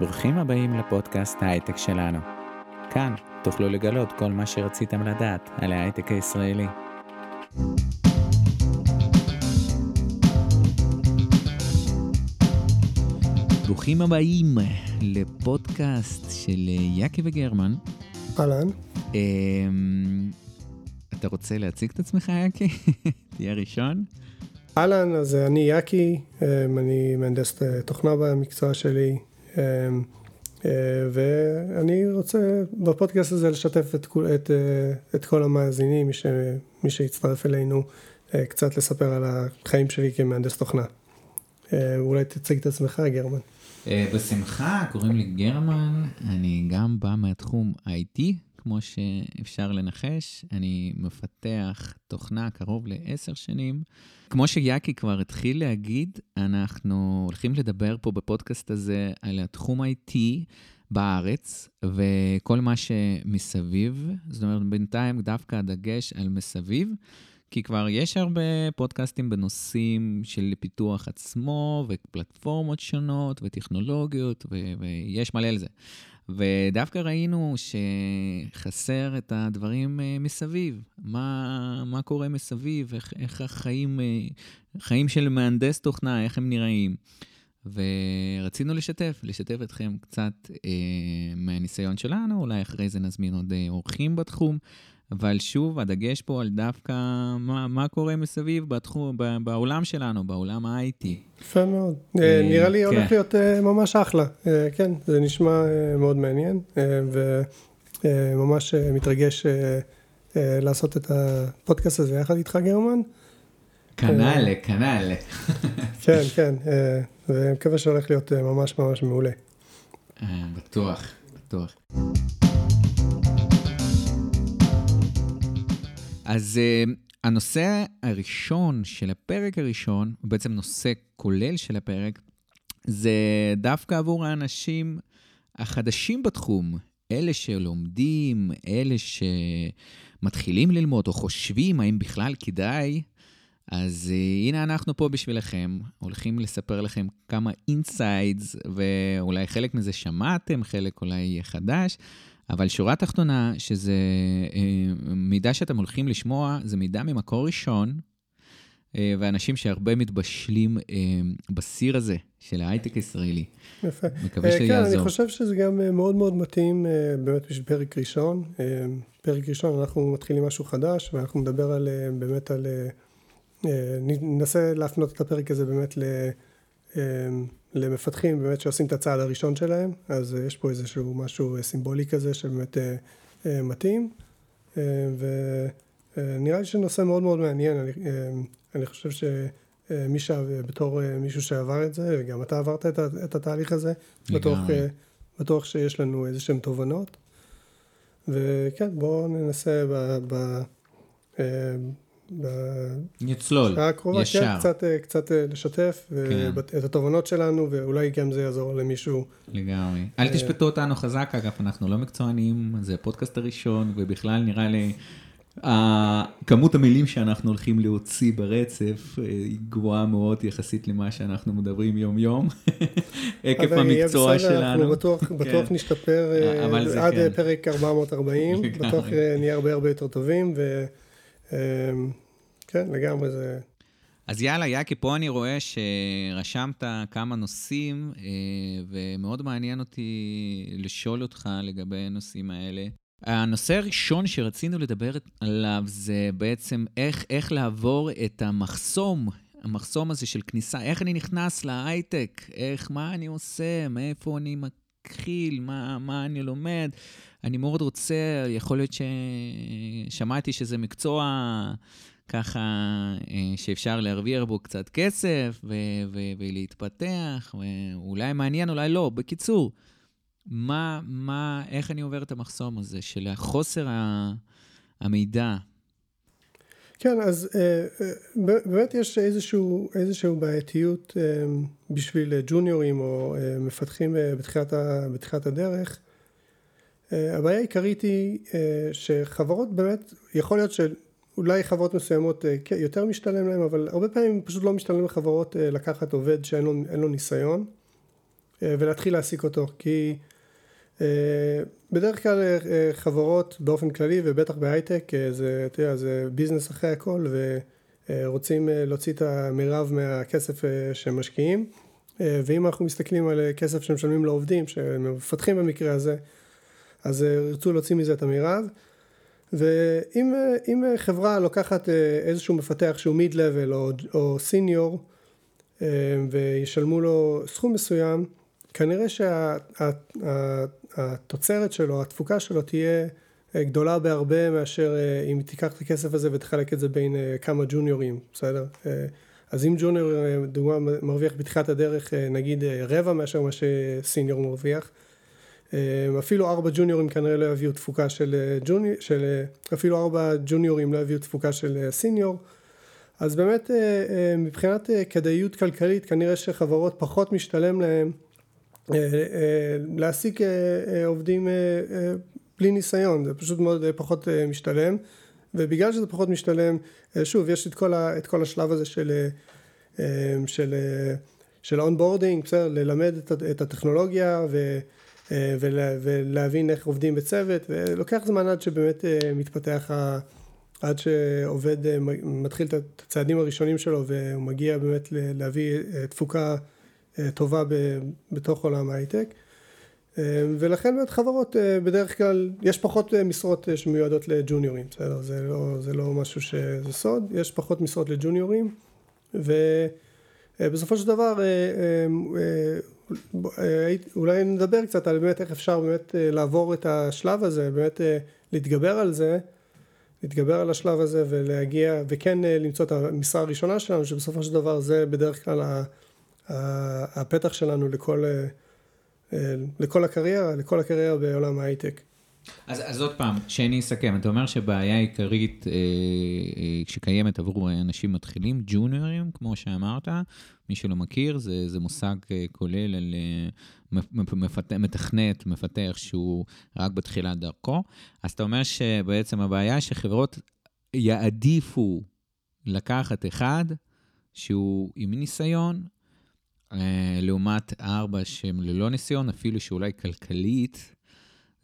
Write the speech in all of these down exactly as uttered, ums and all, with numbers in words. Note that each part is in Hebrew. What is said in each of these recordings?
ברוכים הבאים לפודקאסט ההייטק שלנו. כאן תוכלו לגלות כל מה שרציתם לדעת על ההייטק הישראלי. ברוכים הבאים לפודקאסט של יקי וגרמן. אהלן. אתה רוצה להציג את עצמך, יקי? תהיה ראשון. אהלן, אז אני יקי, אני מהנדס תוכנה במקצוע שלי, ואני רוצה בפודקאסט הזה לשתף את, את, את כל המאזינים, מי, ש, מי שיצטרף אלינו, קצת לספר על החיים שלי כמהנדס תוכנה. אולי תציג את עצמך, גרמן. בשמחה, קוראים לי גרמן, אני גם בא מהתחום איי טי, כמו שאפשר לנחש, אני מפתח תוכנה קרוב לעשר שנים. כמו שיקי כבר התחיל להגיד, אנחנו הולכים לדבר פה בפודקאסט הזה על התחום איי טי בארץ, וכל מה שמסביב, זאת אומרת בינתיים דווקא הדגש על מסביב, כי כבר יש הרבה פודקאסטים בנושאים של פיתוח עצמו, ופלטפורמות שונות, וטכנולוגיות, ו- ויש מלא על זה. ודווקא ראינו שחסר את הדברים מסביב. מה, מה קורה מסביב, איך, איך החיים, חיים של מהנדס תוכנה, איך הם נראים. ורצינו לשתף, לשתף אתכם קצת אה, מהניסיון שלנו, אולי אחרי זה נזמין עוד אורחים בתחום, אבל שוב, הדגש פה על דווקא מה, מה קורה מסביב בתחום, בעולם שלנו, בעולם ה-איי טי. יפה מאוד. נראה לי הולך להיות ממש אחלה. כן, זה נשמע מאוד מעניין, וממש מתרגש לעשות את הפודקאסט הזה יחד איתך, גרמן. כנאלה, כנאלה. כן, כן, ואני מקווה שהולך להיות ממש ממש מעולה. בטוח, בטוח. אז uh, הנושא הראשון של הפרק הראשון, בעצם נושא כולל של הפרק, זה דווקא עבור האנשים החדשים בתחום, אלה שלומדים, אלה שמתחילים ללמוד או חושבים האם בכלל כדאי, אז uh, הנה אנחנו פה בשבילכם, הולכים לספר לכם כמה אינסיידס, ואולי חלק מזה שמעתם, חלק אולי חדש, אבל שורה תחתונה, שזה מידע שאתם הולכים לשמוע, זה מידע ממקור ראשון, ואנשים שהרבה מתבשלים בסיר הזה של ההייטק הישראלי. יפה. מקווה שזה יעזור. כן, אני חושב שזה גם מאוד מאוד מתאים, באמת בשביל פרק ראשון. פרק ראשון אנחנו מתחילים משהו חדש, ואנחנו מדבר על, באמת על, ננסה להפנות את הפרק הזה באמת לפרק, למפתחים באמת שעושים את הצעד הראשון שלהם, אז יש פה איזשהו משהו סימבולי כזה שבאמת מתאים, ונראה לי שנושא מאוד מאוד מעניין, אני, אני חושב שמי שבתור מישהו שעבר את זה, וגם אתה עברת את, את התהליך הזה, בטוח, בטוח שיש לנו איזשהם תובנות, וכן, בואו ננסה ב... ב נצלול, הקרובה, ישר. כן, קצת, קצת לשתף כן. את התובנות שלנו, ואולי גם זה יעזור למישהו. לגמרי. אל תשפטו אותנו חזק, אגב, אנחנו לא מקצוענים, זה הפודקאסט הראשון, ובכלל נראה לי, כמות המילים שאנחנו הולכים להוציא ברצף, היא גבוהה מאוד יחסית למה שאנחנו מדברים יום-יום, עקב המקצוע שלנו. אנחנו בטוח, בטוח נשתפר עד כן. פרק ארבע מאות וארבעים, בטוח נהיה הרבה הרבה יותר טובים, ו... כן, לגמרי זה. אז יאללה, יקי, פה אני רואה שרשמת כמה נושאים, ומאוד מעניין אותי לשאול אותך לגבי הנושאים האלה. הנושא הראשון שרצינו לדבר עליו זה בעצם איך, איך לעבור את המחסום, המחסום הזה של כניסה, איך אני נכנס להייטק, איך, מה אני עושה, מאיפה אני מכיר, מתחיל, מה, מה אני לומד, אני מאוד רוצה, יכול להיות ששמעתי שזה מקצוע ככה שאפשר להרוויח בו קצת כסף ו- ו- ולהתפתח, ואולי מעניין, אולי לא, בקיצור, מה, מה, איך אני עובר את המחסום הזה של החוסר ה- המידע? כן, אז באמת יש איזשהו, איזשהו בעייתיות בשביל ג'וניורים או מפתחים בתחילת הדרך. הבעיה העיקרית היא שחברות באמת, יכול להיות שאולי חברות מסוימות יותר משתלם להם, אבל הרבה פעמים פשוט לא משתלם לחברות לקחת עובד שאין לו, אין לו ניסיון, ולהתחיל להעסיק אותו, כי בדרך כלל חברות באופן כללי ובטח בהייטק זה, תראה, זה ביזנס אחרי הכל, ורוצים להוציא את המרב מהכסף שמשקיעים, ואם אנחנו מסתכלים על כסף שמשלמים לעובדים, שמפתחים במקרה הזה, אז ירצו להוציא מזה את המרב, ואם אם חברה לוקחת איזשהו מפתח שהוא mid-level או, או senior, וישלמו לו סכום מסוים, כנראה שהתוצרת שלו, התפוקה שלו תהיה גדולה בהרבה מאשר אם תיקח את הכסף הזה ותחלק את זה בין כמה ג'וניורים, בסדר? אז אם ג'וניור דוגמה מרוויח בתחילת הדרך נגיד רבע מאשר מה שסיניור מרוויח, אפילו ארבע ג'וניורים כנראה לא יביאו תפוקה של ג'וניור, אפילו ארבע ג'וניורים לא יביאו תפוקה של סיניור, אז באמת מבחינת כדאיות כלכלית כנראה שחברות פחות משתלם להם להעסיק עובדים בלי ניסיון, זה פשוט מאוד פחות משתלם, ובגלל שזה פחות משתלם, שוב, יש את כל, ה, את כל השלב הזה של, של, של אונבורדינג, בסדר, ללמד את הטכנולוגיה ו, ולה, ולהבין איך עובדים בצוות, ולוקח זמן עד שבאמת מתפתח, עד שעובד מתחיל את הצעדים הראשונים שלו, והוא מגיע באמת להביא תפוקה טובה בתוך עולם ההייטק, ולכן חברות בדרך כלל יש פחות משרות שמיועדות לג'וניורים, בסדר? זה לא, זה לא משהו שזה סוד, יש פחות משרות לג'וניורים, ובסופו של דבר אולי נדבר קצת על באמת איך אפשר באמת לעבור את השלב הזה, באמת להתגבר על זה, להתגבר על השלב הזה ולהגיע, וכן למצוא את המשרה הראשונה שלנו, שבסופו של דבר זה בדרך כלל ה... הפתח שלנו לכל, לכל הקריירה, לכל הקריירה בעולם ההייטק. אז, אז עוד פעם, שאני אסכם, אתה אומר שבעיה עיקרית שקיימת עבור אנשים מתחילים, ג'וניורים, כמו שאמרת, מי שלא מכיר, זה, זה מושג כולל על מתכנת, מפתח שהוא רק בתחילת דרכו. אז אתה אומר שבעצם הבעיה שחברות יעדיפו לקחת אחד שהוא עם ניסיון, לעומת ארבע שהם ללא ניסיון, אפילו שאולי כלכלית,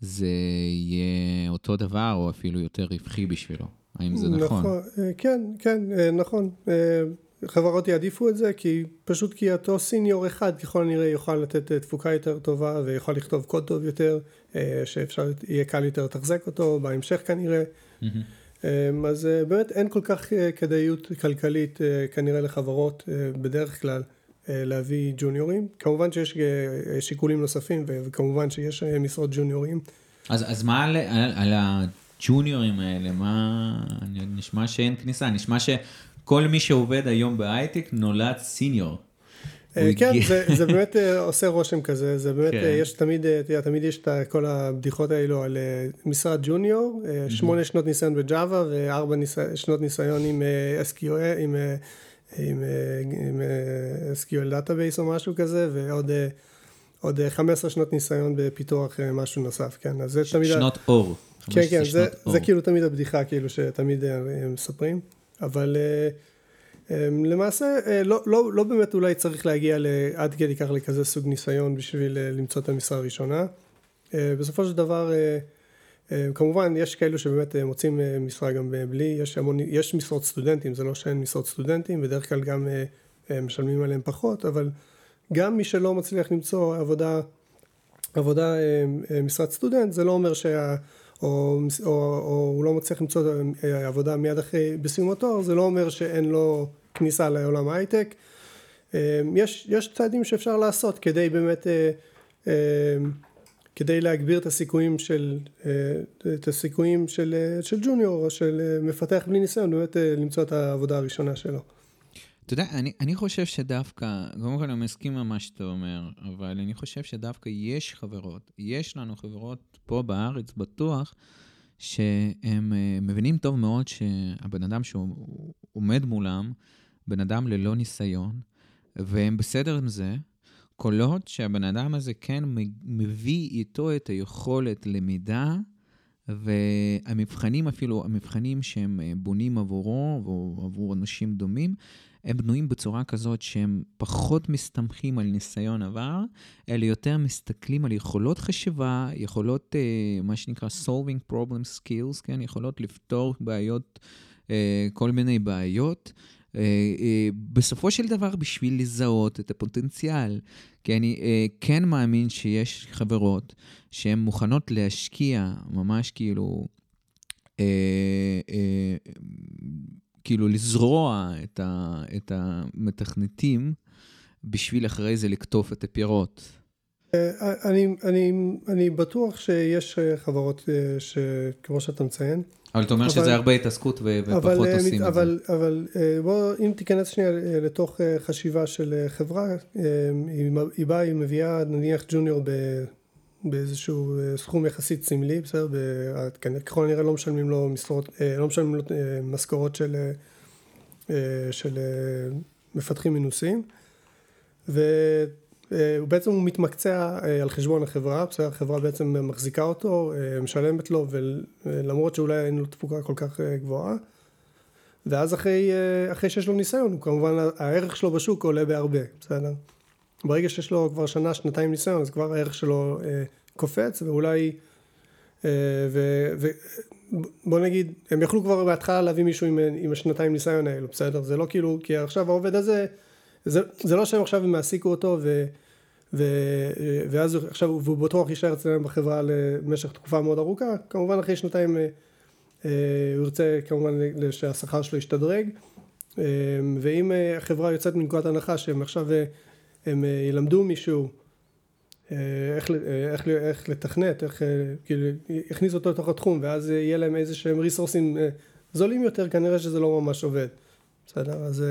זה יהיה אותו דבר, או אפילו יותר רווחי בשבילו. האם זה נכון? כן, כן, נכון. חברות יעדיפו את זה, כי פשוט כי אותו סיניור אחד, ככל הנראה, יוכל לתת תפוקה יותר טובה, ויוכל לכתוב קוד טוב יותר, שאפשר יהיה קל יותר לתחזק אותו, בהמשך כנראה. אז באמת אין כל כך כדאיות כלכלית, כנראה לחברות בדרך כלל, להביא ג'וניורים. כמובן שיש שיקולים נוספים, וכמובן שיש משרות ג'וניורים. אז, אז מה על, על, על הג'וניורים האלה? מה, נשמע שאין כניסה, נשמע שכל מי שעובד היום בהייטק נולד סיניור. כן, זה, זה באמת עושה רושם כזה, זה באמת, יש תמיד, תמיד יש את כל הבדיחות האלו על משרת ג'וניור, שמונה שנות ניסיון בג'אבה, וארבע שנות ניסיון עם אס קיו אל, עם עם, עם אס קיו אל Database או משהו כזה, ועוד עוד חמש עשרה שנות ניסיון בפיתוח משהו נוסף, כן, אז זה תמיד... שנות אור. כן, כן, זה, זה כאילו תמיד הבדיחה, כאילו שתמיד הם מספרים, אבל למעשה, לא, לא, לא באמת אולי צריך להגיע עד כדי כך לכזה סוג ניסיון בשביל למצוא את המשרה הראשונה. בסופו של דבר, כמובן, יש כאלו שבאמת מוצאים משרה גם בלי, יש, המון, יש משרות סטודנטים, זה לא שאין משרות סטודנטים, בדרך כלל גם משלמים עליהם פחות, אבל גם מי שלא מצליח למצוא עבודה, עבודה משרת סטודנט, זה לא אומר שה, או, או, או הוא לא מצליח למצוא עבודה מיד אחרי בסיום התואר, זה לא אומר שאין לו כניסה לעולם ההייטק. יש, יש צעדים שאפשר לעשות כדי באמת... כדי להגביר את הסיכויים של, את הסיכויים של, של ג'וניור, של מפתח בלי ניסיון, באמת למצוא את העבודה הראשונה שלו. אתה יודע, אני, אני חושב שדווקא, קודם כל אני מסכים מה שאתה אומר, אבל אני חושב שדווקא יש חברות, יש לנו חברות פה בארץ בטוח, שהם מבינים טוב מאוד שהבן אדם שעומד מולם, בן אדם ללא ניסיון, והם בסדר עם זה, קולות שהבן אדם הזה כן מביא איתו את היכולת למידה, והמבחנים אפילו, המבחנים שהם בונים עבורו, או עבור אנשים דומים, הם בנויים בצורה כזאת שהם פחות מסתמכים על ניסיון עבר, אלא יותר מסתכלים על יכולות חשיבה, יכולות, מה שנקרא, solving problem skills, כן? יכולות לפתור בעיות, כל מיני בעיות, בסופו של דבר בשביל לזהות את הפוטנציאל, כי אני כן מאמין שיש חברות שהן מוכנות להשקיע ממש כאילו, כאילו לזרוע את המתכנתים בשביל אחרי זה לקטוף את הפירות. אני, אני, אני בטוח שיש חברות שכמו שאתה מציין, אבל אתה אומר שזה הרבה התעסקות ופחות עושים את זה. אבל בוא, אם תיכנס שנייה לתוך חשיבה של חברה, היא באה, היא מביאה נניח ג'וניור באיזשהו סכום יחסית סמלי, בסדר? ככל הנראה לא משלמים לו משכורות של מפתחים מנוסים, ובעצם הוא מתמקצע על חשבון החברה, בסדר? החברה בעצם מחזיקה אותו, משלמת לו, ולמרות שאולי אין לו תפוקה כל כך גבוהה, ואז אחרי, אחרי שיש לו ניסיון, כמובן הערך שלו בשוק עולה בהרבה, בסדר? ברגע שיש לו כבר שנה, שנתיים ניסיון, אז כבר הערך שלו אה, קופץ, ואולי, אה, ו, ו, בוא נגיד, הם יכלו כבר בהתחלה להביא מישהו עם, עם השנתיים ניסיון האלו, בסדר? זה לא כאילו, כי עכשיו העובד הזה, זה, זה לא שהם עכשיו הם מעסיקו אותו, ו, ו, ואז עכשיו, והוא בטוח יישאר אצלם בחברה למשך תקופה מאוד ארוכה, כמובן אחרי שנתיים אה, אה, הוא ירצה כמובן שהשכר שלו ישתדרג, אה, ואם אה, החברה יוצאת מנקודת הנחה שהם עכשיו... אה, הם ילמדו מישהו איך, איך, איך לתכנת, איך, כאילו, יכניס אותו לתוך התחום, ואז יהיה להם איזה שהם ריסורסים זולים יותר, כנראה שזה לא ממש עובד. בסדר? אז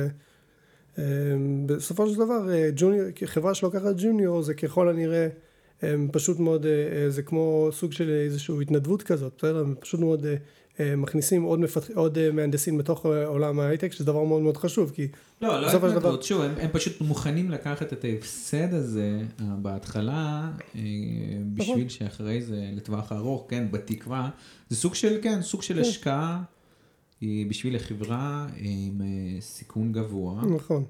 בסופו של דבר, ג'וניור, חברה שלוקחת ג'וניור, זה ככל הנראה, הם פשוט מאוד, זה כמו סוג של איזושהי התנדבות כזאת, בסדר? הם פשוט מאוד מכניסים עוד, מפתח, עוד מהנדסים בתוך עולם ההייטק, שזה דבר מאוד מאוד חשוב, כי... לא, לא התנדבות, דבר... שוב, הם, הם פשוט מוכנים לקחת את ההפסד הזה בהתחלה, בשביל שאחרי זה לטווח הארוך, כן, בתקווה, זה סוג של, כן, סוג של השקעה, בשביל החברה עם סיכון גבוה. נכון.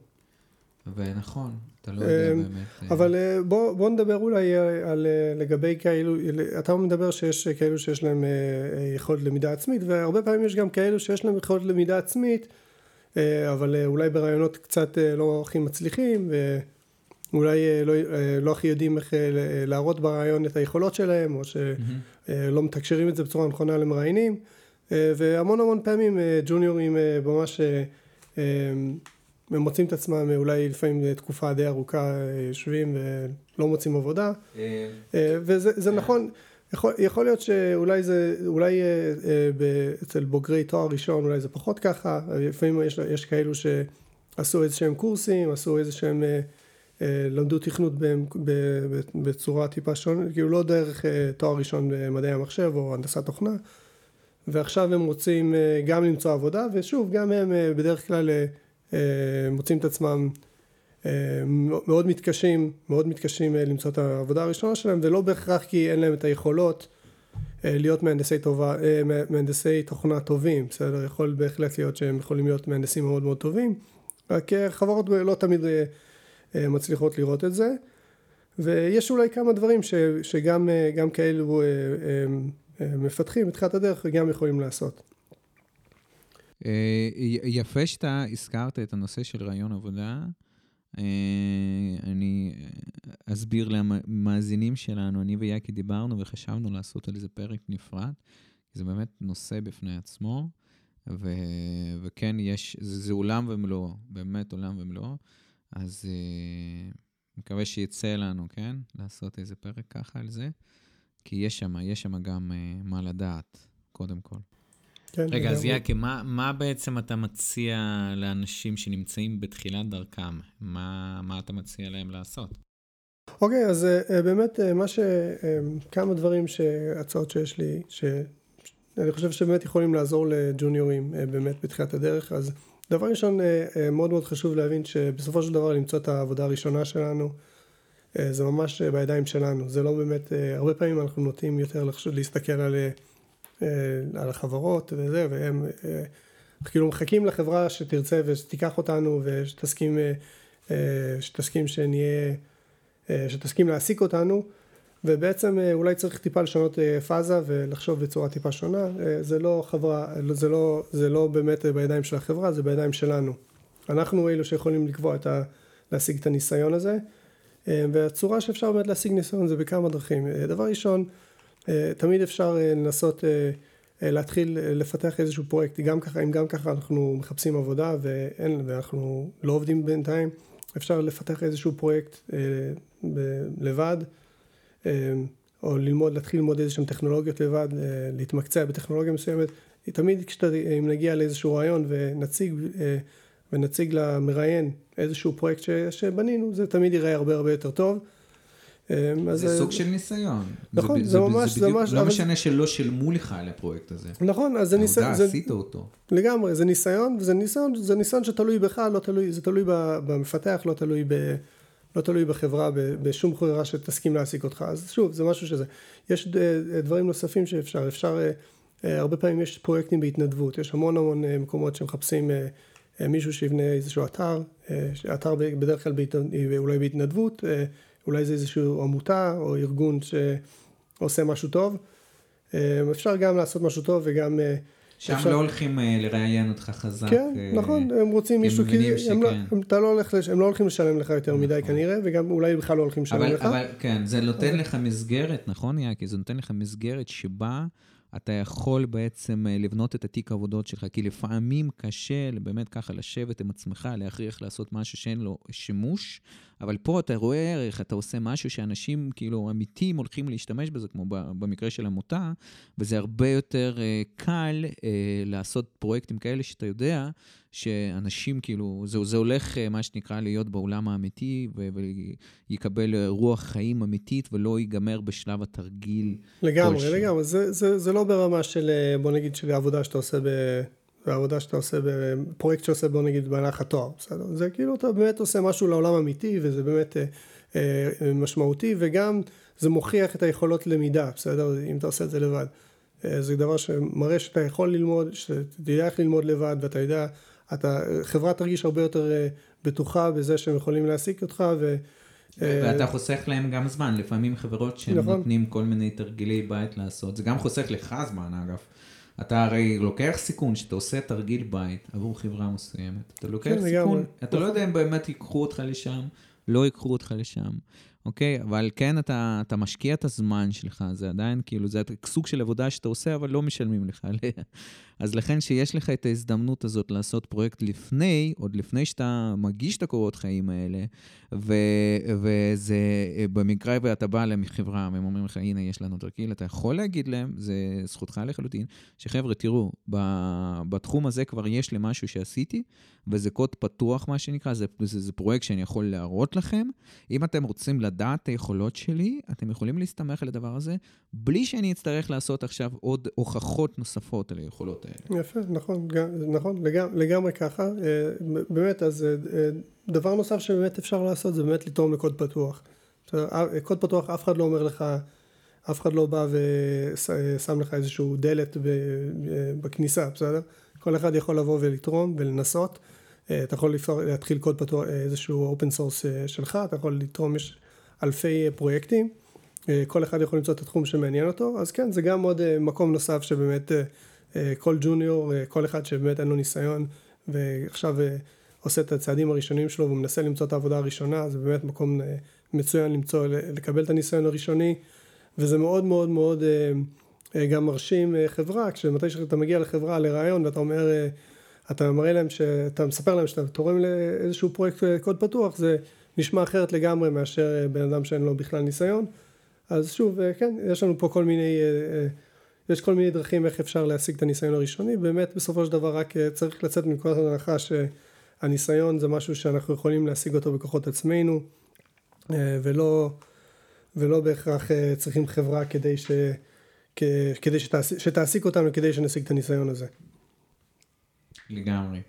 ונכון, אתה לא יודע באמת. אבל בוא, בוא נדבר אולי על, על, לגבי כאלו, אתה מדבר שיש כאלו שיש להם יכולת למידה עצמית, והרבה פעמים יש גם כאלו שיש להם יכולת למידה עצמית, אבל אולי ברעיונות קצת לא הכי מצליחים, ואולי לא, לא הכי יודעים איך להראות ברעיון את היכולות שלהם, או שלא מתקשרים את זה בצורה נכונה למראיינים, והמון המון פעמים ג'וניורים ממש... הם מוצאים את עצמם, אולי לפעמים תקופה די ארוכה, יושבים ולא מוצאים עבודה. וזה נכון, יכול להיות שאולי זה, אולי אצל בוגרי תואר ראשון, אולי זה פחות ככה. לפעמים יש כאלו שעשו איזשהם קורסים, עשו איזשהם, למדו תכנות בצורה טיפה שונה, כאילו לא דרך תואר ראשון במדעי המחשב או הנדסת תוכנה. ועכשיו הם רוצים גם למצוא עבודה, ושוב, גם הם בדרך כלל... מוצאים את עצמם מאוד מתקשים, מאוד מתקשים למצוא את העבודה הראשונה שלהם, ולא בהכרח כי אין להם את היכולות להיות מהנדסי טובה, מהנדסי תוכנה טובים, בסדר? יכול בהחלט להיות שהם יכולים להיות מהנדסים מאוד מאוד טובים, רק חברות לא תמיד מצליחות לראות את זה, ויש אולי כמה דברים ש, שגם גם כאלו מפתחים בתחילת הדרך וגם יכולים לעשות. יפה שאתה הזכרת את הנושא של רעיון עבודה. אני אסביר למאזינים שלנו, אני ויקי דיברנו וחשבנו לעשות על זה פרק נפרד, זה באמת נושא בפני עצמו, וכן יש, זה עולם ומלואו, באמת עולם ומלואו, אז מקווה שיצא לנו, כן, לעשות איזה פרק ככה על זה, כי יש שם, יש שם גם מה לדעת, קודם כל. רגע, אז יקי, מה בעצם אתה מציע לאנשים שנמצאים בתחילת דרכם? מה אתה מציע להם לעשות? אוקיי, אז באמת כמה דברים, הצעות שיש לי, שאני חושב שבאמת יכולים לעזור לג'וניורים באמת בתחילת הדרך. אז דבר ראשון, מאוד מאוד חשוב להבין שבסופו של דבר למצוא את העבודה הראשונה שלנו, זה ממש בידיים שלנו. זה לא באמת, הרבה פעמים אנחנו נוטים יותר להסתכל על... על החברות וזה, והם כאילו מחכים לחברה שתרצה ושתיקח אותנו ושתסכים, שתסכים שנהיה, שתסכים להעסיק אותנו, ובעצם אולי צריך טיפה לשנות פאזה ולחשוב בצורה טיפה שונה. זה לא חברה, זה לא, זה לא באמת בידיים של החברה, זה בידיים שלנו. אנחנו אלו שיכולים לקבוע את ה, להשיג את הניסיון הזה, והצורה שאפשר באמת להשיג ניסיון זה בכמה דרכים. דבר ראשון, תמיד אפשר לנסות להתחיל לפתח איזשהו פרויקט, גם ככה, אם גם ככה אנחנו מחפשים עבודה ואין, ואנחנו לא עובדים בינתיים, אפשר לפתח איזשהו פרויקט לבד, או ללמוד, להתחיל ללמוד איזשהם טכנולוגיות לבד, להתמקצע בטכנולוגיה מסוימת. תמיד אם נגיע לאיזשהו רעיון ונציג, ונציג למראיין איזשהו פרויקט שבנינו, זה תמיד ייראה הרבה הרבה יותר טוב. זה סוג של ניסיון. נכון, זה ממש, זה ממש. לא משנה שלא שילמו לך על הפרויקט הזה. נכון, אז זה ניסיון. העובדה, עשית אותו. לגמרי, זה ניסיון, וזה ניסיון, זה ניסיון שתלוי בך, זה תלוי במפתח, לא תלוי ב... לא תלוי בחברה, בשום חברה שתסכים להעסיק אותך. אז שוב, זה משהו שזה. יש דברים נוספים שאפשר. אפשר, הרבה פעמים יש פרויקטים בהתנדבות. יש המון המון מקומות שמחפשים מישהו שיבנה איזשהו אתר, אתר בדרך כלל אולי בהתנדבות, אולי זה איזושהי עמותה או ארגון שעושה משהו טוב. אפשר גם לעשות משהו טוב וגם... שם לא הולכים לראיין אותך חזק. כן, נכון, הם רוצים מישהו, הם לא הולכים לשלם לך יותר מדי כנראה, וגם אולי בכלל לא הולכים לשלם לך. אבל כן, זה נותן לך מסגרת, נכון יקי? זה נותן לך מסגרת שבה אתה יכול בעצם לבנות את התיק העבודות שלך, כי לפעמים קשה באמת ככה לשבת עם עצמך, להכריח לעשות משהו שאין לו שימוש, אבל פה אתה רואה ערך, אתה עושה משהו שאנשים כאילו אמיתיים הולכים להשתמש בזה, כמו במקרה של המותה, וזה הרבה יותר קל לעשות פרויקטים כאלה שאתה יודע, שאנשים כאילו, זה, זה הולך מה שנקרא להיות בעולם האמיתי, ויקבל רוח חיים אמיתית, ולא ייגמר בשלב התרגיל. לגמרי, כלשהו. לגמרי, זה, זה, זה לא ברמה של, בוא נגיד, שבעבודה שאתה עושה ב... והעבודה שאתה עושה בפרויקט שעושה בו נגיד בהנח התואר, בסדר? זה כאילו אתה באמת עושה משהו לעולם אמיתי וזה באמת אה, משמעותי וגם זה מוכיח את היכולות למידה, בסדר? אם אתה עושה את זה לבד. אה, זה דבר שמראה שאתה יכול ללמוד, שאתה יודע איך ללמוד לבד ואתה יודע, אתה, חברה תרגיש הרבה יותר אה, בטוחה בזה שהם יכולים להעסיק אותך ו... ואתה חוסך להם גם זמן, לפעמים חברות שהם נכון. נותנים כל מיני תרגילי בית לעשות, זה גם חוסך לך זמן אגב. אתה הרי לוקח סיכון שאתה עושה תרגיל בית עבור חברה מסוימת. אתה לוקח סיכון, אתה לא יודע אם באמת יקחו אותך לשם, לא יקחו אותך לשם. אוקיי? אבל כן, אתה, אתה משקיע את הזמן שלך, זה עדיין כאילו, זה סוג של עבודה שאתה עושה, אבל לא משלמים לך עליה. אז לכן שיש לך את ההזדמנות הזאת לעשות פרויקט לפני, עוד לפני שאתה מגיש את הקורות חיים האלה, ו- וזה במקרה ואתה בא לחברה, והם אומרים לך, הנה יש לנו תרגיל, אתה יכול להגיד להם, זה זכותך לחלוטין, שחבר'ה, תראו, ב- בתחום הזה כבר יש לי משהו שעשיתי, וזה קוד פתוח מה שנקרא, זה, זה, זה פרויקט שאני יכול להראות לכם, אם אתם רוצים לדעת היכולות שלי, אתם יכולים להסתמך על הדבר הזה, בלי שאני אצטרך לעשות עכשיו עוד הוכחות נוספות על היכולות האלה. יפה, נכון, נכון, לגמרי ככה. באמת, אז דבר נוסף שבאמת אפשר לעשות, זה באמת לתרום לקוד פתוח. קוד פתוח, אף אחד לא אומר לך, אף אחד לא בא ושם לך איזשהו דלת בכניסה, בסדר? כל אחד יכול לבוא ולתרום ולנסות. אתה יכול להתחיל קוד פתוח, איזשהו אופן סורס שלך, אתה יכול לתרום, יש אלפי פרויקטים, כל אחד יכול למצוא את התחום שמעניין אותו, אז כן, זה גם עוד מקום נוסף שבאמת כל ג'וניור, כל אחד שבאמת אין לו ניסיון, ועכשיו עושה את הצעדים הראשונים שלו, ומנסה למצוא את העבודה הראשונה, זה באמת מקום מצוין למצוא, לקבל את הניסיון הראשוני, וזה מאוד מאוד מאוד גם מרשים חברה, כשמתי שאתה מגיע לחברה, לרעיון, ואתה אומר, אתה מראה להם, שאתה מספר להם שאתה תורם לאיזשהו פרויקט קוד פתוח, זה נשמע אחרת לגמרי מאשר בן אדם שאין לו בכלל ניסיון. אז שוב, כן, יש לנו פה כל מיני, יש כל מיני דרכים איך אפשר להשיג את הניסיון הראשוני. באמת, בסופו של דבר, רק צריך לצאת מנקודת ההנחה שהניסיון זה משהו שאנחנו יכולים להשיג אותו בכוחות עצמנו, ולא, ולא בהכרח צריכים חברה כדי ש, כדי שתעסיק, שתעסיק אותנו, כדי שנשיג את הניסיון הזה. לגמרי.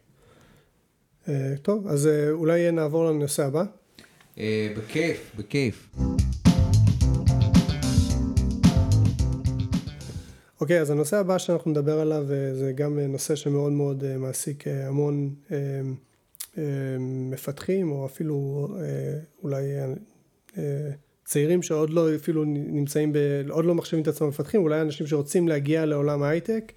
טוב, אז אולי נעבור לנושא הבא. בכיף, בכיף. אוקיי, אז הנושא הבא שאנחנו נדבר עליו, זה גם נושא שמאוד מאוד מעסיק המון מפתחים, או אפילו אולי צעירים שעוד לא אפילו נמצאים, עוד לא מחשבים את עצמם מפתחים, אולי אנשים שרוצים להגיע לעולם ההייטק,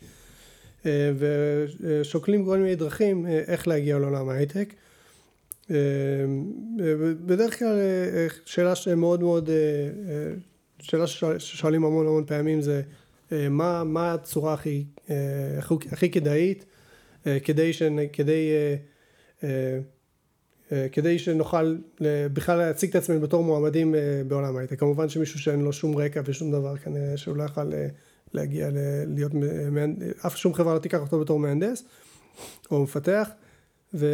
ושוקלים כל מיני דרכים איך להגיע לעולם ההייטק. בדרך כלל שאלה שמאוד מאוד, שאלה ששואלים המון המון פעמים זה, מה, מה הצורה הכי, הכי כדאית, כדי שנ, כדי, כדי שנוכל בכלל להציג את עצמנו בתור מועמדים בעולם ההייטק. כמובן שמישהו שאין לו שום רקע ושום דבר, כנראה שהוא לא יכול להגיע להיות, אף שום חברה לא תיקח אותו בתור מהנדס או מפתח. ו...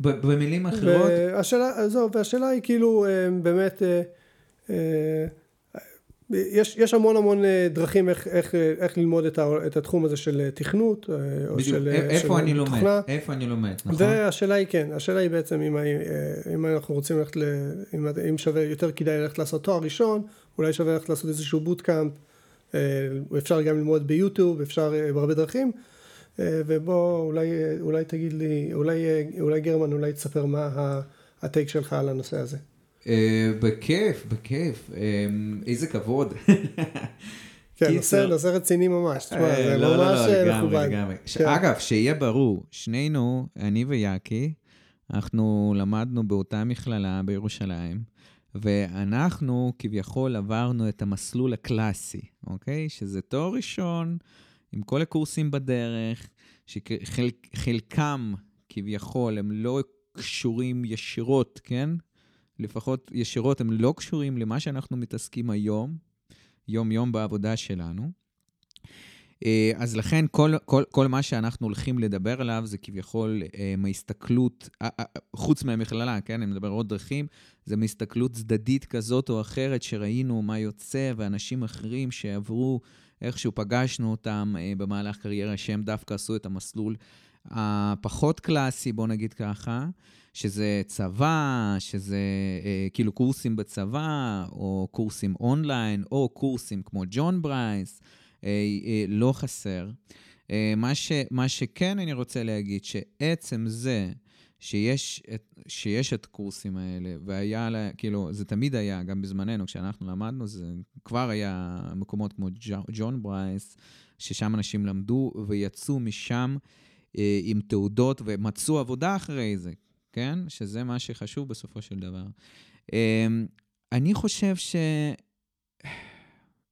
במילים אחרות? והשאלה, זו, והשאלה היא כאילו באמת... יש יש המון המון דרכים איך איך איך ללמוד את ה, את התחום הזה של תכנות או של איפה אני לומד איפה אני לומד נכון והשאלה היא כן השאלה היא בעצם אם אם אנחנו רוצים ללכת אם אם שווה יותר כדאי ללכת לעשות תואר ראשון, אולי שווה ללכת לעשות איזשהו בוטקאמפ, אפשר גם ללמוד ביוטיוב, אפשר בהרבה דרכים. ובוא אולי אולי תגיד לי אולי אולי גרמן אולי תספר מה הטייק שלך על הנושא הזה. בכיף, בכיף, איזה כבוד. כן, נושא רציני ממש, זה ממש מכובד. אגב, שיהיה ברור, שנינו, אני ויקי, אנחנו למדנו באותה מכללה בירושלים, ואנחנו כביכול עברנו את המסלול הקלאסי, אוקיי? שזה תואר ראשון, עם כל הקורסים בדרך, שחלקם כביכול הם לא קשורים ישירות, כן? לפחות ישירות, הם לא קשורים למה שאנחנו מתעסקים היום, יום-יום בעבודה שלנו. אז לכן כל, כל, כל מה שאנחנו הולכים לדבר עליו, זה כביכול מהסתכלות, חוץ מהמכללה, כן? אני מדבר עוד דרכים, זה מהסתכלות צדדית כזאת או אחרת, שראינו מה יוצא, ואנשים אחרים שעברו, איכשהו פגשנו אותם במהלך קריירה, שהם דווקא עשו את המסלול הפחות קלאסי, בוא נגיד ככה, שזה צבא, שזה אה, כאילו קורסים בצבא, או קורסים אונליין, או קורסים כמו ג'ון ברייס, אה, אה, לא חסר. אה, מה, ש, מה שכן אני רוצה להגיד, שעצם זה שיש את, שיש את קורסים האלה, והיה לה, כאילו, זה תמיד היה, גם בזמננו, כשאנחנו למדנו, זה כבר היה מקומות כמו ג'ון ברייס, ששם אנשים למדו ויצאו משם אה, עם תעודות, ומצאו עבודה אחרי זה. כן? שזה מה שחשוב בסופו של דבר. אני חושב ש...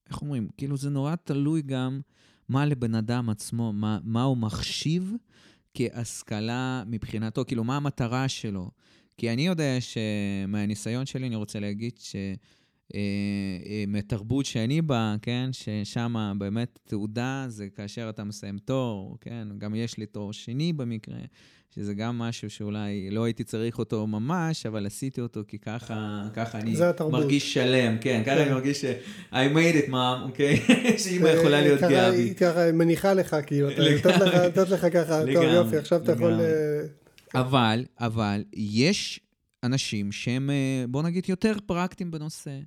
איך אומרים? כאילו זה נורא תלוי גם מה לבן אדם עצמו, מה, מה הוא מחשיב כהשכלה מבחינתו, כאילו מה המטרה שלו. כי אני יודע שמהניסיון שלי אני רוצה להגיד ש... מתרבות שאני בא, כן? ששם באמת תעודה זה כאשר אתה מסיים תור, כן? גם יש לי תור שני במקרה, שזה גם משהו שאולי לא הייתי צריך אותו ממש, אבל עשיתי אותו כי ככה, ככה אני מרגיש שלם, כן, ככה אני מרגיש ש- I made it, mom, אוקיי? שאמא יכולה להיות גאה בי. ככה מניחה לך, כאילו, לתת לך ככה, טוב יופי, עכשיו אתה יכול... אבל, אבל, יש... אנשים שהם, בוא נגיד, יותר פרקטיים בנושא.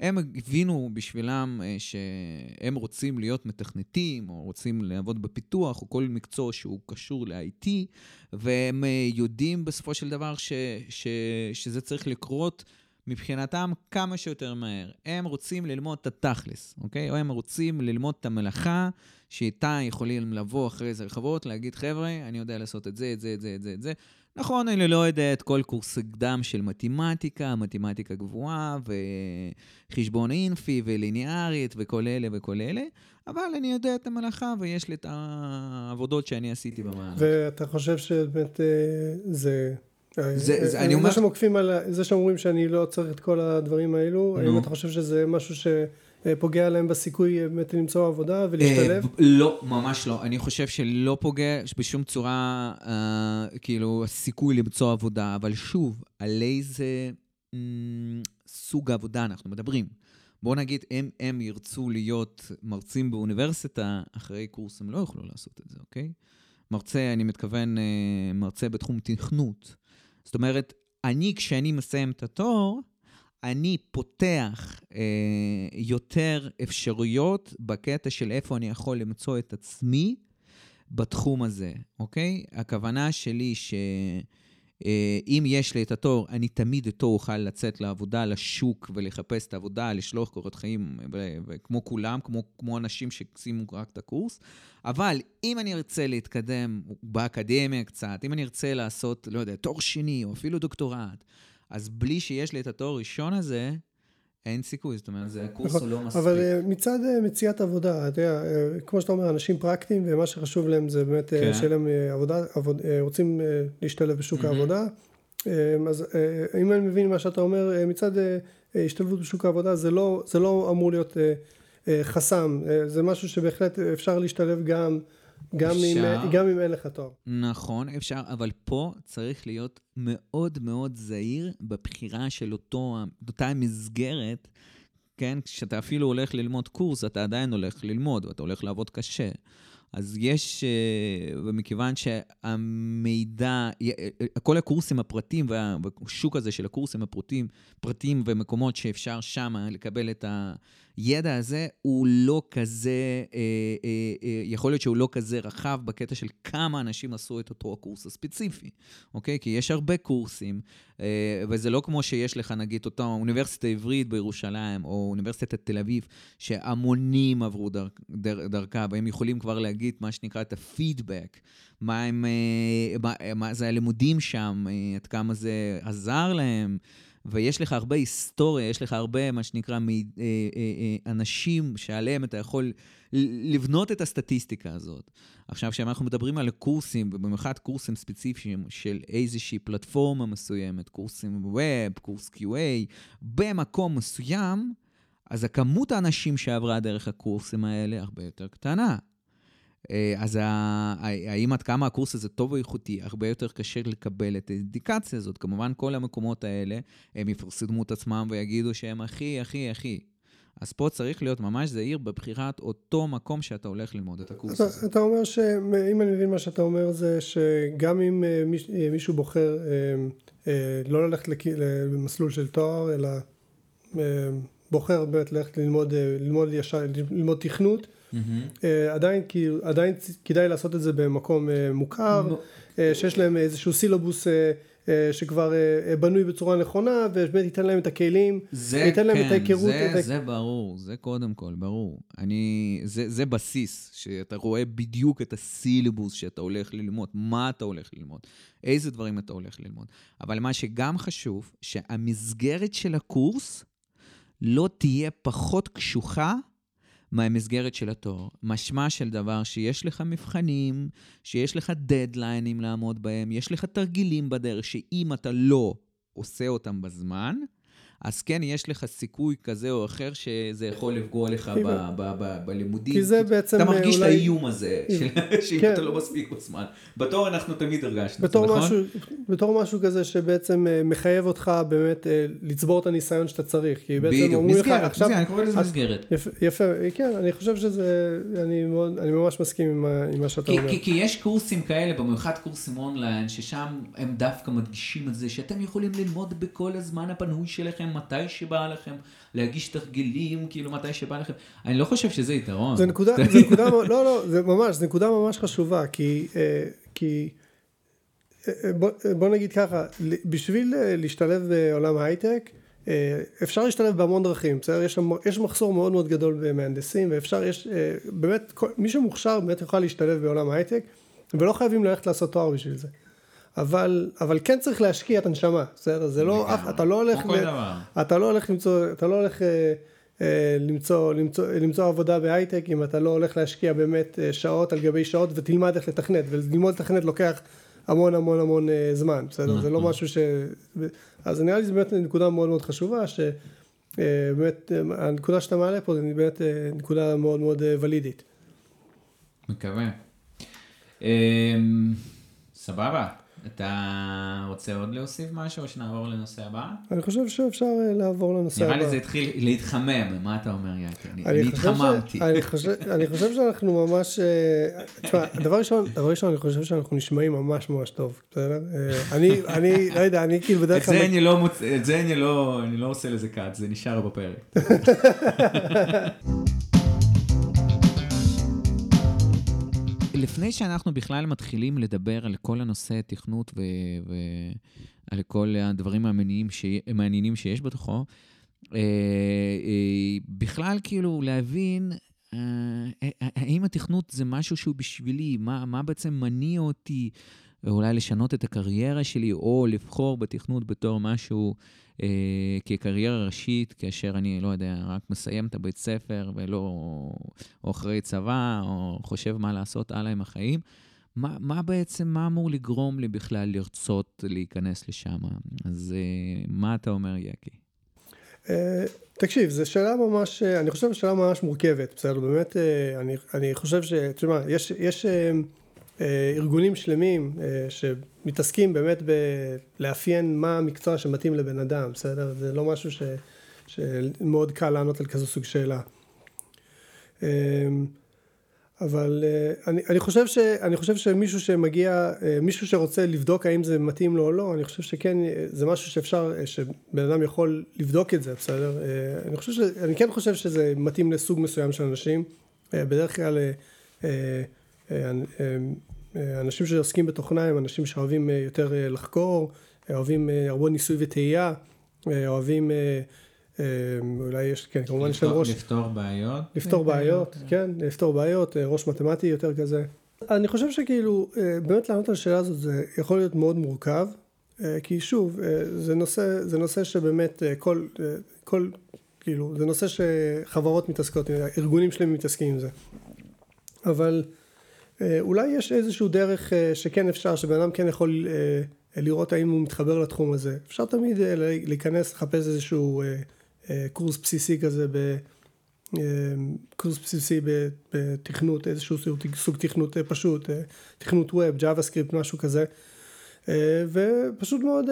הם הבינו בשבילם שהם רוצים להיות מתכנתים, או רוצים לעבוד בפיתוח, או כל מקצוע שהוא קשור ל-איי טי, והם יודעים בסופו של דבר ש- ש- שזה צריך לקרות מבחינתם כמה שיותר מהר. הם רוצים ללמוד את התכלס, אוקיי? או הם רוצים ללמוד את המלאכה, שאיתה יכולים לבוא אחרי זה רחבות, להגיד, חבר'ה, אני יודע לעשות את זה, את זה, את זה, את זה, את זה. נכון, אני לא יודע את כל קורס קדם של מתמטיקה, מתמטיקה גבוהה, וחשבון אינפי, וליניארית, וכל אלה וכל אלה, אבל אני יודע את המלאכה, ויש לי את העבודות שאני עשיתי במהלך. ואתה חושב שבאמת זה... זה שמוקפים על זה שאומרים שאני לא צריך את כל הדברים האלו, האם אתה חושב שזה משהו ש... פוגע להם בסיכוי באמת למצוא עבודה ולהשתלב? לא, ממש לא. אני חושב שלא פוגע בשום צורה, כאילו, הסיכוי למצוא עבודה, אבל שוב, על איזה סוג עבודה אנחנו מדברים. בואו נגיד, הם ירצו להיות מרצים באוניברסיטה, אחרי קורס הם לא יוכלו לעשות את זה, אוקיי? מרצה, אני מתכוון, מרצה בתחום תכנות. זאת אומרת, אני, כשאני מסיים את התואר, אני פותח אה, יותר אפשרויות בקטע של איפה אני יכול למצוא את עצמי בתחום הזה, אוקיי? הכוונה שלי ש... אם יש לי את התור, אני תמיד איתו אוכל לצאת לעבודה, לשוק ולחפש את העבודה, לשלוח קורות חיים, כמו כולם, כמו, כמו אנשים ששימו רק את הקורס. אבל אם אני ארצה להתקדם באקדמיה קצת, אם אני ארצה לעשות, לא יודע, תור שני או אפילו דוקטורט, אז בלי שיש לי את התור ראשון הזה, אין סיכוי, זאת אומרת, זה הקורס הוא לא מספיק. אבל מצד מציאת עבודה, אתה יודע, כמו שאתה אומר, אנשים פרקטיים, ומה שחשוב להם זה באמת שלהם עבודה, רוצים להשתלב בשוק העבודה, אז אם אני מבין מה שאתה אומר, מצד השתלבות בשוק העבודה, זה לא אמור להיות חסם, זה משהו שבהחלט אפשר להשתלב גם אם אין לך תור. נכון, אפשר, אבל פה צריך להיות מאוד מאוד זהיר בבחירה של אותה המסגרת, כן? כשאתה אפילו הולך ללמוד קורס, אתה עדיין הולך ללמוד, ואתה הולך לעבוד קשה. אז יש, ומכיוון שהמידע, כל הקורסים הפרטיים, והשוק הזה של הקורסים הפרטיים, פרטיים ומקומות שאפשר שם לקבל את הידע הזה, הוא לא כזה, יכול להיות שהוא לא כזה רחב בקטע של כמה אנשים עשו את אותו הקורס הספציפי, אוקיי? כי יש הרבה קורסים, וזה לא כמו שיש לך, נגיד, אותה אוניברסיטה העברית בירושלים, או אוניברסיטת תל אביב, שהמונים עברו דרכה, והם יכולים כבר להגיד, מה שנקרא את הפידבק, מה, הם, מה, מה זה הלימודים שם, עד כמה זה עזר להם, ויש לך הרבה היסטוריה, יש לך הרבה מה שנקרא אנשים שעליהם אתה יכול לבנות את הסטטיסטיקה הזאת. עכשיו, כשאנחנו מדברים על קורסים, ובמיוחד קורסים ספציפיים של איזושהי פלטפורמה מסוימת, קורסים ווב, קורס קיו איי, במקום מסוים, אז הכמות האנשים שעברה דרך הקורסים האלה הרבה יותר קטנה. אז האם עד כמה הקורס הזה טוב ואיכותי, הרבה יותר קשה לקבל את האינדיקציה הזאת. כמובן, כל המקומות האלה, הם יפרסמו את עצמם ויגידו שהם הכי, הכי, הכי. אז פה צריך להיות ממש זהיר בבחירת אותו מקום שאתה הולך ללמוד את הקורס הזה. אתה אומר שאם אני מבין מה שאתה אומר, זה שגם אם מישהו בוחר לא ללכת למסלול של תואר, אלא בוחר באמת ללכת ללמוד תכנות, עדיין כדאי לעשות את זה במקום מוכר, שיש להם איזשהו סילובוס שכבר בנוי בצורה נכונה, ובאמת ייתן להם את הכלים, ייתן להם את ההיכרות. זה ברור, זה קודם כל, ברור. זה בסיס, שאתה רואה בדיוק את הסילובוס שאתה הולך ללמוד, מה אתה הולך ללמוד, איזה דברים אתה הולך ללמוד. אבל מה שגם חשוב, שהמסגרת של הקורס לא תהיה פחות קשוחה, מהמסגרת של התור, משמע של דבר שיש לך מבחנים, שיש לך דדליינים לעמוד בהם, יש לך תרגילים בדרך שאם אתה לא עושה אותם בזמן, אז כן יש לך סיכוי כזה או אחר שזה יכול לפגוע לך בלימודים. אתה מרגיש את האיום הזה, שאם אתה לא מספיק בזמן. בתור אנחנו תמיד הרגשנו, נכון? בתור משהו כזה שבעצם מחייב אותך באמת לצבור את הניסיון שאתה צריך. בדיוק, מסגרת, אני קורא לזה מסגרת. יפה, כן, אני חושב שזה, אני ממש מסכים עם מה שאתה אומר. כי יש קורסים כאלה, במיוחד קורסים אונליין, ששם הם דווקא מדגישים את זה, שאתם יכולים ללמוד בכל הזמן הפנוי שלכם, מתי שבא לכם, להגיש תרגילים, כאילו מתי שבא לכם. אני לא חושב שזה יתרון. זה נקודה, זה נקודה, לא, לא, זה ממש, זה נקודה ממש חשובה, כי, כי, בוא, בוא נגיד ככה, בשביל להשתלב בעולם ההייטק, אפשר להשתלב בהמון דרכים, בסדר? יש, יש מחסור מאוד מאוד גדול במהנדסים, ואפשר, יש, באמת, מי שמוכשר באמת יוכל להשתלב בעולם ההייטק, ולא חייבים ללכת לעשות תואר בשביל זה. אבל, אבל כן צריך להשקיע את הנשמה, בסדר? זה לא, אתה לא הולך, אתה לא הולך למצוא, אתה לא הולך למצוא, למצוא, למצוא עבודה בהייטק, אם אתה לא הולך להשקיע באמת שעות על גבי שעות, ותלמד איך לתכנת, וללמוד לתכנת לוקח המון, המון, המון זמן, בסדר? זה לא משהו ש... אז נראה לי זה באמת נקודה מאוד מאוד חשובה, שבאמת, הנקודה שאתה מעלה פה, זה באמת נקודה מאוד מאוד ולידית. מקווה. סבבה. אתה רוצה עוד להוסיף משהו או שנעבור לנושא הבא? אני חושב שאפשר לעבור לנושא הבא. נראה לי זה התחיל להתחמם, מה אתה אומר יקי? אני התחממתי. אני חושב שאנחנו ממש... תשמע, הדבר ראשון, אני חושב שאנחנו נשמעים ממש ממש טוב. אני, לא יודע, אני כאילו בדרך כלל... את זה אני לא עושה לזה קאט, זה נשאר בפרק. לפני שאנחנו בכלל מתחילים לדבר על כל הנושא תכנות ועל כל הדברים המעניינים שיש בתוכו, בכלל כאילו להבין האם התכנות זה משהו שהוא בשבילי, מה בעצם מניע אותי אולי לשנות את הקריירה שלי, או לבחור בתכנות בתור משהו כקריירה ראשית, כאשר אני, לא יודע, רק מסיים את הבית ספר, ולא, או אחרי צבא, או חושב מה לעשות הלאה עם החיים. מה, מה בעצם, מה אמור לגרום לי בכלל לרצות להיכנס לשם? אז מה אתה אומר, יקי? תקשיב, זו שאלה ממש, אני חושב שאלה ממש מורכבת, בסדר, באמת, אני, אני חושב ש, תשמע, יש, יש, ארגונים שלמים שמתעסקים באמת בלאפיין מה המקצוע שמתאים לבן אדם, בסדר? זה לא משהו ש... שמאוד קל לענות על כזו סוג שאלה. אבל אני, אני חושב ש... אני חושב שמישהו שמגיע, מישהו שרוצה לבדוק האם זה מתאים לו או לא, אני חושב שכן, זה משהו שאפשר, שבן אדם יכול לבדוק את זה, בסדר? אני חושב ש... אני כן חושב שזה מתאים לסוג מסוים של אנשים. בדרך כלל, אנשים שעוסקים בתוכנה הם אנשים שאוהבים יותר לחקור, אוהבים הרבה ניסוי וטעייה, אוהבים, אולי יש, כן, כמובן יש להם ראש... לפתור בעיות. לפתור בעיות, כן, לפתור בעיות, ראש מתמטי יותר כזה. אני חושב שכאילו, באמת לענות על השאלה הזאת, זה יכול להיות מאוד מורכב, כי שוב, זה נושא, זה נושא שבאמת כל, כל, כאילו, זה נושא שחברות מתעסקות, ארגונים שלהם מתעסקים עם זה. אבל... אולי יש איזשהו דרך שכן אפשר, שבן אדם כן יכול לראות האם הוא מתחבר לתחום הזה. אפשר תמיד להיכנס, לחפש איזשהו קורס בסיסי כזה, קורס בסיסי בתכנות, איזשהו סוג תכנות פשוט, תכנות ווב, ג'אווה סקריפט, משהו כזה. ופשוט מאוד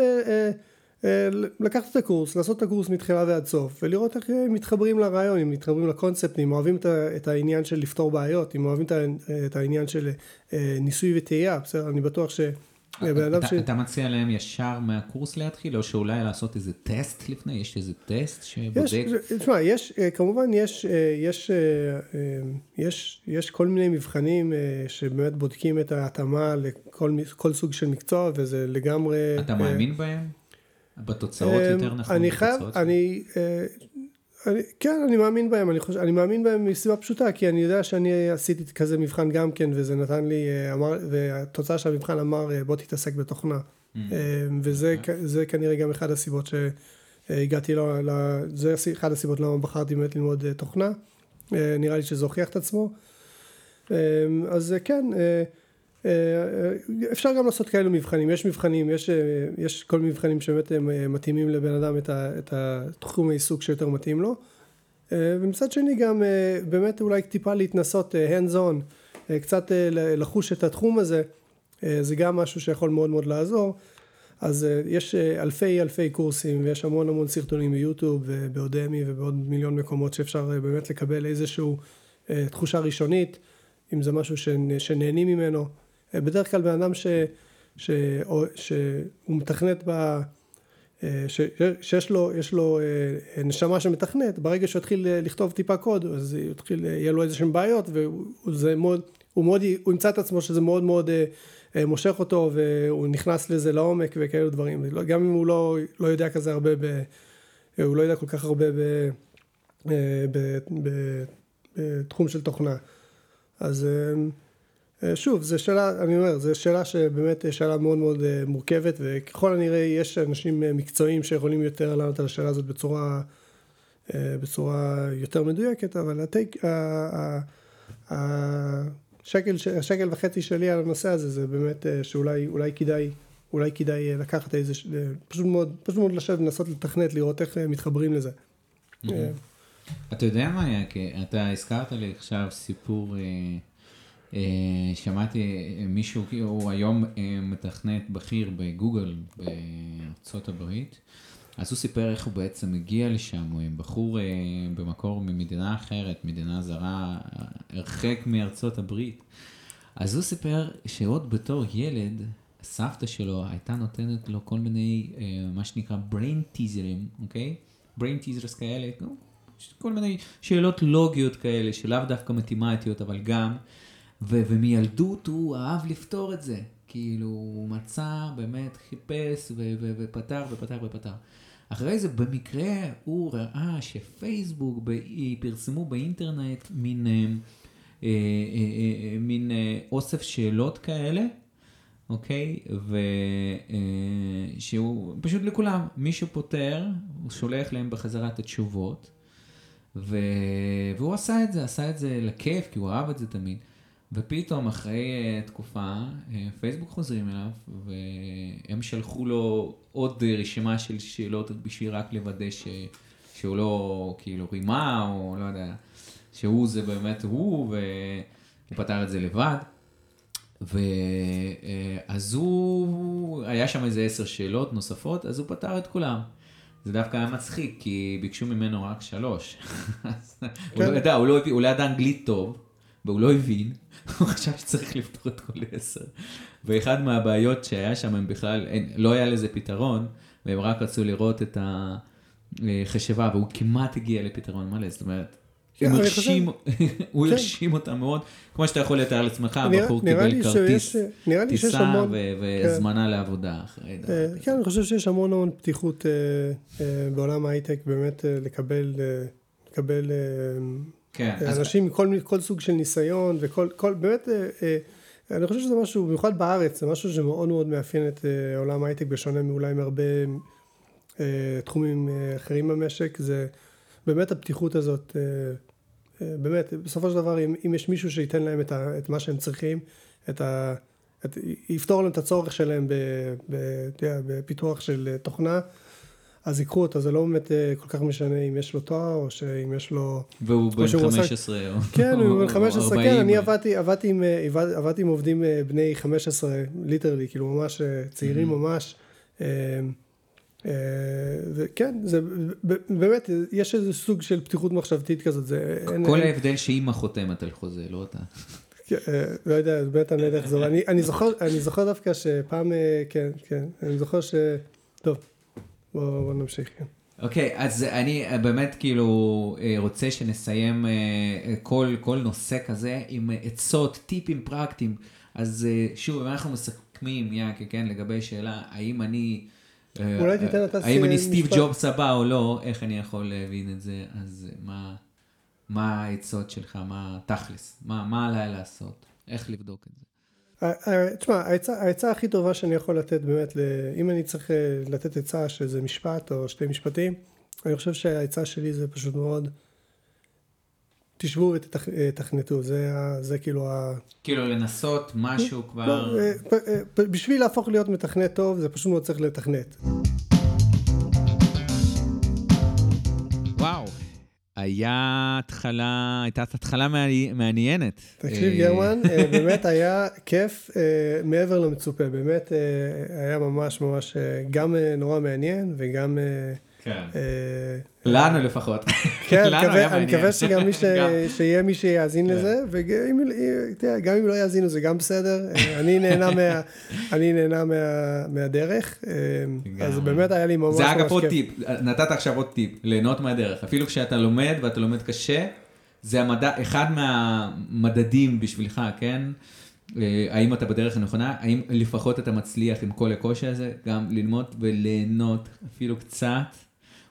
לקחת את הקורס, לעשות את הקורס מתחילה ועד סוף, ולראות איך מתחברים לרעיון, אם מתחברים לקונספט, אם אוהבים את העניין של לפתור בעיות, אם אוהבים את העניין של ניסוי וטעייה, בסדר, אני בטוח ש... אתה מציע להם ישר מהקורס להתחיל, או שאולי לעשות איזה טסט לפני, יש איזה טסט שבודק? תשמע, יש, כמובן יש, יש, יש, יש כל מיני מבחנים שבאמת בודקים את ההתאמה לכל סוג של מקצוע, וזה לגמרי... אתה מאמין בהם? בתוצאות יותר נכון. אני חייב, אני, כן, אני מאמין בהם, אני מאמין בהם מסיבה פשוטה, כי אני יודע שאני עשיתי כזה מבחן גם כן, וזה נתן לי, והתוצאה של המבחן אמר, בוא תתעסק בתוכנה. וזה כנראה גם אחד הסיבות שהגעתי, זה אחד הסיבות למה בחרתי באמת ללמוד תוכנה, נראה לי שזה הוכיח את עצמו. אז כן, אפשר גם לעשות כאלו מבחנים, יש מבחנים, יש, יש כל מבחנים שבאמת מתאימים לבן אדם את, ה, את התחום העיסוק שיותר מתאים לו, ומצד שני גם באמת אולי טיפה להתנסות hands on, קצת לחוש את התחום הזה, זה גם משהו שיכול מאוד מאוד לעזור, אז יש אלפי אלפי קורסים ויש המון המון סרטונים ביוטיוב ובאודמי ובעוד מיליון מקומות שאפשר באמת לקבל איזשהו תחושה ראשונית, אם זה משהו שנהנים ממנו. בדרך כלל בן אדם ש, ש, שהוא מתכנת, ב, ש, שיש לו, יש לו נשמה שמתכנת, ברגע שהוא התחיל לכתוב טיפה קוד, אז התחיל, יהיה לו איזשהם בעיות, וזה מאוד, הוא, מאוד, הוא ימצא את עצמו שזה מאוד מאוד מושך אותו, והוא נכנס לזה לעומק וכאלו דברים. גם אם הוא לא, לא יודע כזה הרבה, ב, הוא לא יודע כל כך הרבה ב, ב, ב, ב, בתחום של תוכנה. אז... שוב, זו שאלה, אני אומר, זו שאלה שבאמת שאלה מאוד מאוד מורכבת, וככל הנראה יש אנשים מקצועיים שיכולים יותר לענות על השאלה הזאת בצורה, בצורה יותר מדויקת, אבל הטייק, השקל, השקל וחצי שלי על הנושא הזה, זה באמת שאולי, אולי כדאי, אולי כדאי לקחת איזה, פשוט מאוד, פשוט מאוד לשבת לנסות לתכנת, לראות איך מתחברים לזה. אתה יודע מה, יקי? אתה הזכרת לי עכשיו סיפור... שמעתי מישהו, הוא היום מתכנת בכיר בגוגל בארצות הברית, אז הוא סיפר איך הוא בעצם הגיע לשם, הוא בחור במקור ממדינה אחרת, מדינה זרה, הרחק מארצות הברית. אז הוא סיפר שעוד בתור ילד, הסבתא שלו הייתה נותנת לו כל מיני, מה שנקרא brain teasers, אוקיי? brain teasers כאלה, כל מיני שאלות לוגיות כאלה, שלאו דווקא מתמטיות, אבל גם, ו- ומילדות הוא אהב לפתור את זה. כאילו הוא מצא, באמת חיפש ו- ו- ופתר ופתר ופתר. אחרי זה במקרה הוא ראה שפייסבוק ב- פרסמו באינטרנט מין, אה, אה, אה, מין אה, אוסף שאלות כאלה, אוקיי? ושהוא אה, פשוט לכולם, מישהו פותר, הוא שולח להם בחזרת התשובות, ו- והוא עשה את זה, עשה את זה לכיף, כי הוא אהב את זה תמיד. ופתאום אחרי תקופה, פייסבוק חוזרים אליו, והם שלחו לו עוד רשימה של שאלות בשביל רק לוודא ש... שהוא לא כאילו רימה, או לא יודע, שהוא זה באמת הוא, והוא פתר את זה לבד. ואז הוא, היה שם איזה עשר שאלות נוספות, אז הוא פתר את כולם. זה דווקא היה מצחיק, כי ביקשו ממנו רק שלוש. הוא לא ידע, הוא לא ידע אנגלית טוב. והוא לא הבין, הוא חשב שצריך לפתור את כל עשר. ואחד מהבעיות שהיה שם הם בכלל, אין, לא היה לזה פתרון, והם רק רצו לראות את החשיבה, והוא כמעט הגיע לפתרון מלא, זאת אומרת, הוא הרשים אותה מאוד, כמו שאתה יכול לתאר לעצמך, הבחור קיבל כרטיס, טיסה והזמנה לעבודה. כן, אני חושב שיש המון המון פתיחות בעולם ההייטק, באמת לקבל, לקבל... אנשים מכל כל סוג של ניסיון וכל כל באמת אני חושב שזה משהו במיוחד בארץ, זה משהו שמאוד מאוד מאפיין את עולם ההייטק בשונה מאולי מהרבה תחומים אחרים במשק, זה באמת הפתיחות הזאת, באמת בסופו של דבר אם, אם יש מישהו שייתן להם את, ה, את מה שהם צריכים, את ה, את, יפתור להם את הצורך שלהם ב, ב, יודע, בפיתוח של תוכנה, אז יקרו אותו, זה לא באמת כל כך משנה אם יש לו תואר, או שאם יש לו... והוא בן חמש עשרה. כן, הוא בן חמש עשרה, כן, אני עבדתי עם עובדים בני חמש עשרה, ליטרלי, כאילו ממש צעירים ממש. כן, באמת, יש איזה סוג של פתיחות מחשבתית כזאת. כל ההבדל שאימא חותמת על חוזה, לא אותה. לא יודע, באמת אני יודע לחזור. אני זוכר דווקא שפעם, כן, כן, אני זוכר ש... טוב. בואו נמשיך. אוקיי, אז אני באמת כאילו רוצה שנסיים כל, כל נושא כזה עם עצות, טיפים פרקטיים. אז שוב, אנחנו מסכמים, יקי, כן, לגבי שאלה, האם אני, האם אני סטיב ג'ובס הבא או לא, איך אני יכול להבין את זה? אז מה, מה העצות שלך? מה תכלס? מה, מה עליי לעשות? איך לבדוק את זה? תשמע, ההצעה הכי טובה שאני יכול לתת באמת, אם אני צריך לתת הצעה שזה משפט או שתי משפטים, אני חושב שההצעה שלי זה פשוט מאוד, תשבו ותכנתו, זה כאילו... כאילו לנסות משהו כבר... בשביל להפוך להיות מתכנת טוב, זה פשוט מאוד צריך לתכנת. וואו, היה התחלה, הייתה התחלה מעניינת. תקשיב גרמן, באמת היה כיף מעבר למצופה, באמת היה ממש ממש גם נורא מעניין וגם... כן, לנו לפחות. כן, אני מקווה שגם מי שיהיה מי שיאזין לזה, וגם אם לא יאזינו זה גם בסדר, אני נהנה מהדרך, אז באמת היה לי ממש ממש כיף. זה אגב עוד טיפ, נתת עכשיו עוד טיפ, ליהנות מהדרך, אפילו כשאתה לומד ואתה לומד קשה, זה אחד מהמדדים בשבילך, כן? האם אתה בדרך הנכונה, האם לפחות אתה מצליח עם כל הקושי הזה, גם ללמוד וליהנות אפילו קצת,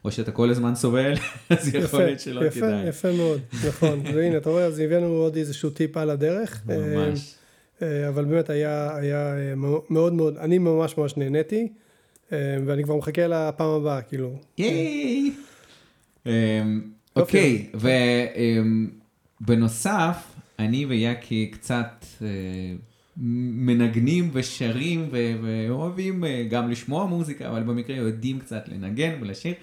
או שאתה כל הזמן סובל, אז יכול להיות שלא כדאי. יפה, יפה מאוד, נכון. והנה, אתה רואה, אז הבאנו עוד איזשהו טיפ על הדרך. ממש. אבל באמת היה מאוד מאוד, אני ממש ממש נהניתי, ואני כבר מחכה לפעם הבאה, כאילו. ייי! אוקיי, ובנוסף, אני ויקי קצת מנגנים ושרים ואוהבים גם לשמוע מוזיקה, אבל במקרה יודעים קצת לנגן ולשיר.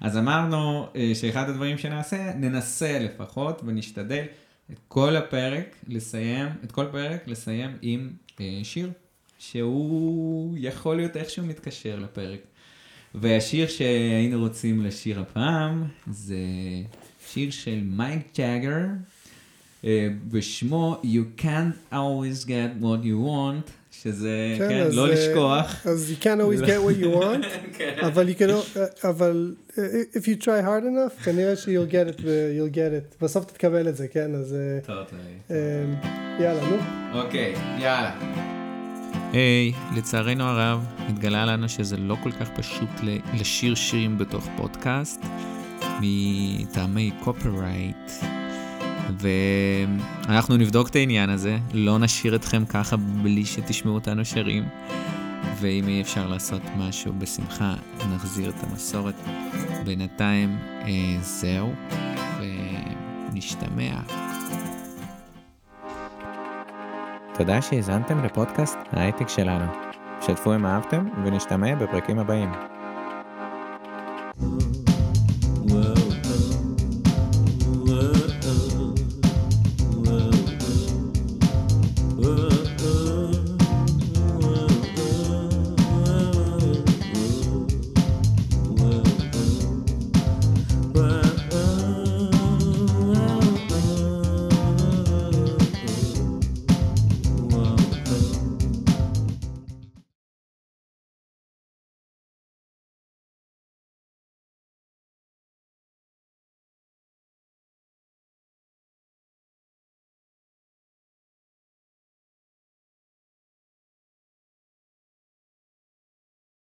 אז אמרנו שאחד הדברים שנעשה, ננסה לפחות ונשתדל את כל הפרק לסיים, את כל פרק לסיים עם אה, שיר שהוא יכול להיות איכשהו מתקשר לפרק. והשיר שהיינו רוצים לשיר הפעם זה שיר של מייק ג'אגר אה, בשמו You Can't Always Get What You Want, שזה כן, כן, לא לשכוח. אז you can't always get what you want, אבל you can, אבל if you try hard enough, כנראה ש-you'll get it, you'll get it. בסוף תתקבל את זה, כן? אז יאללה, נו. אוקיי, יאללה. היי, לצערנו הרב, התגלה לנו שזה לא כל כך פשוט לשיר שירים בתוך פודקאסט, מטעמי קופירייט. ואנחנו נבדוק את העניין הזה, לא נשאיר אתכם ככה בלי שתשמעו אותנו שרים, ואם אי אפשר לעשות משהו בשמחה נחזיר את המסורת. בינתיים אה, זהו, ונשתמע. תודה שהזנתם לפודקאסט ההייטק שלנו. שתפו אם אהבתם ונשתמע בפרקים הבאים.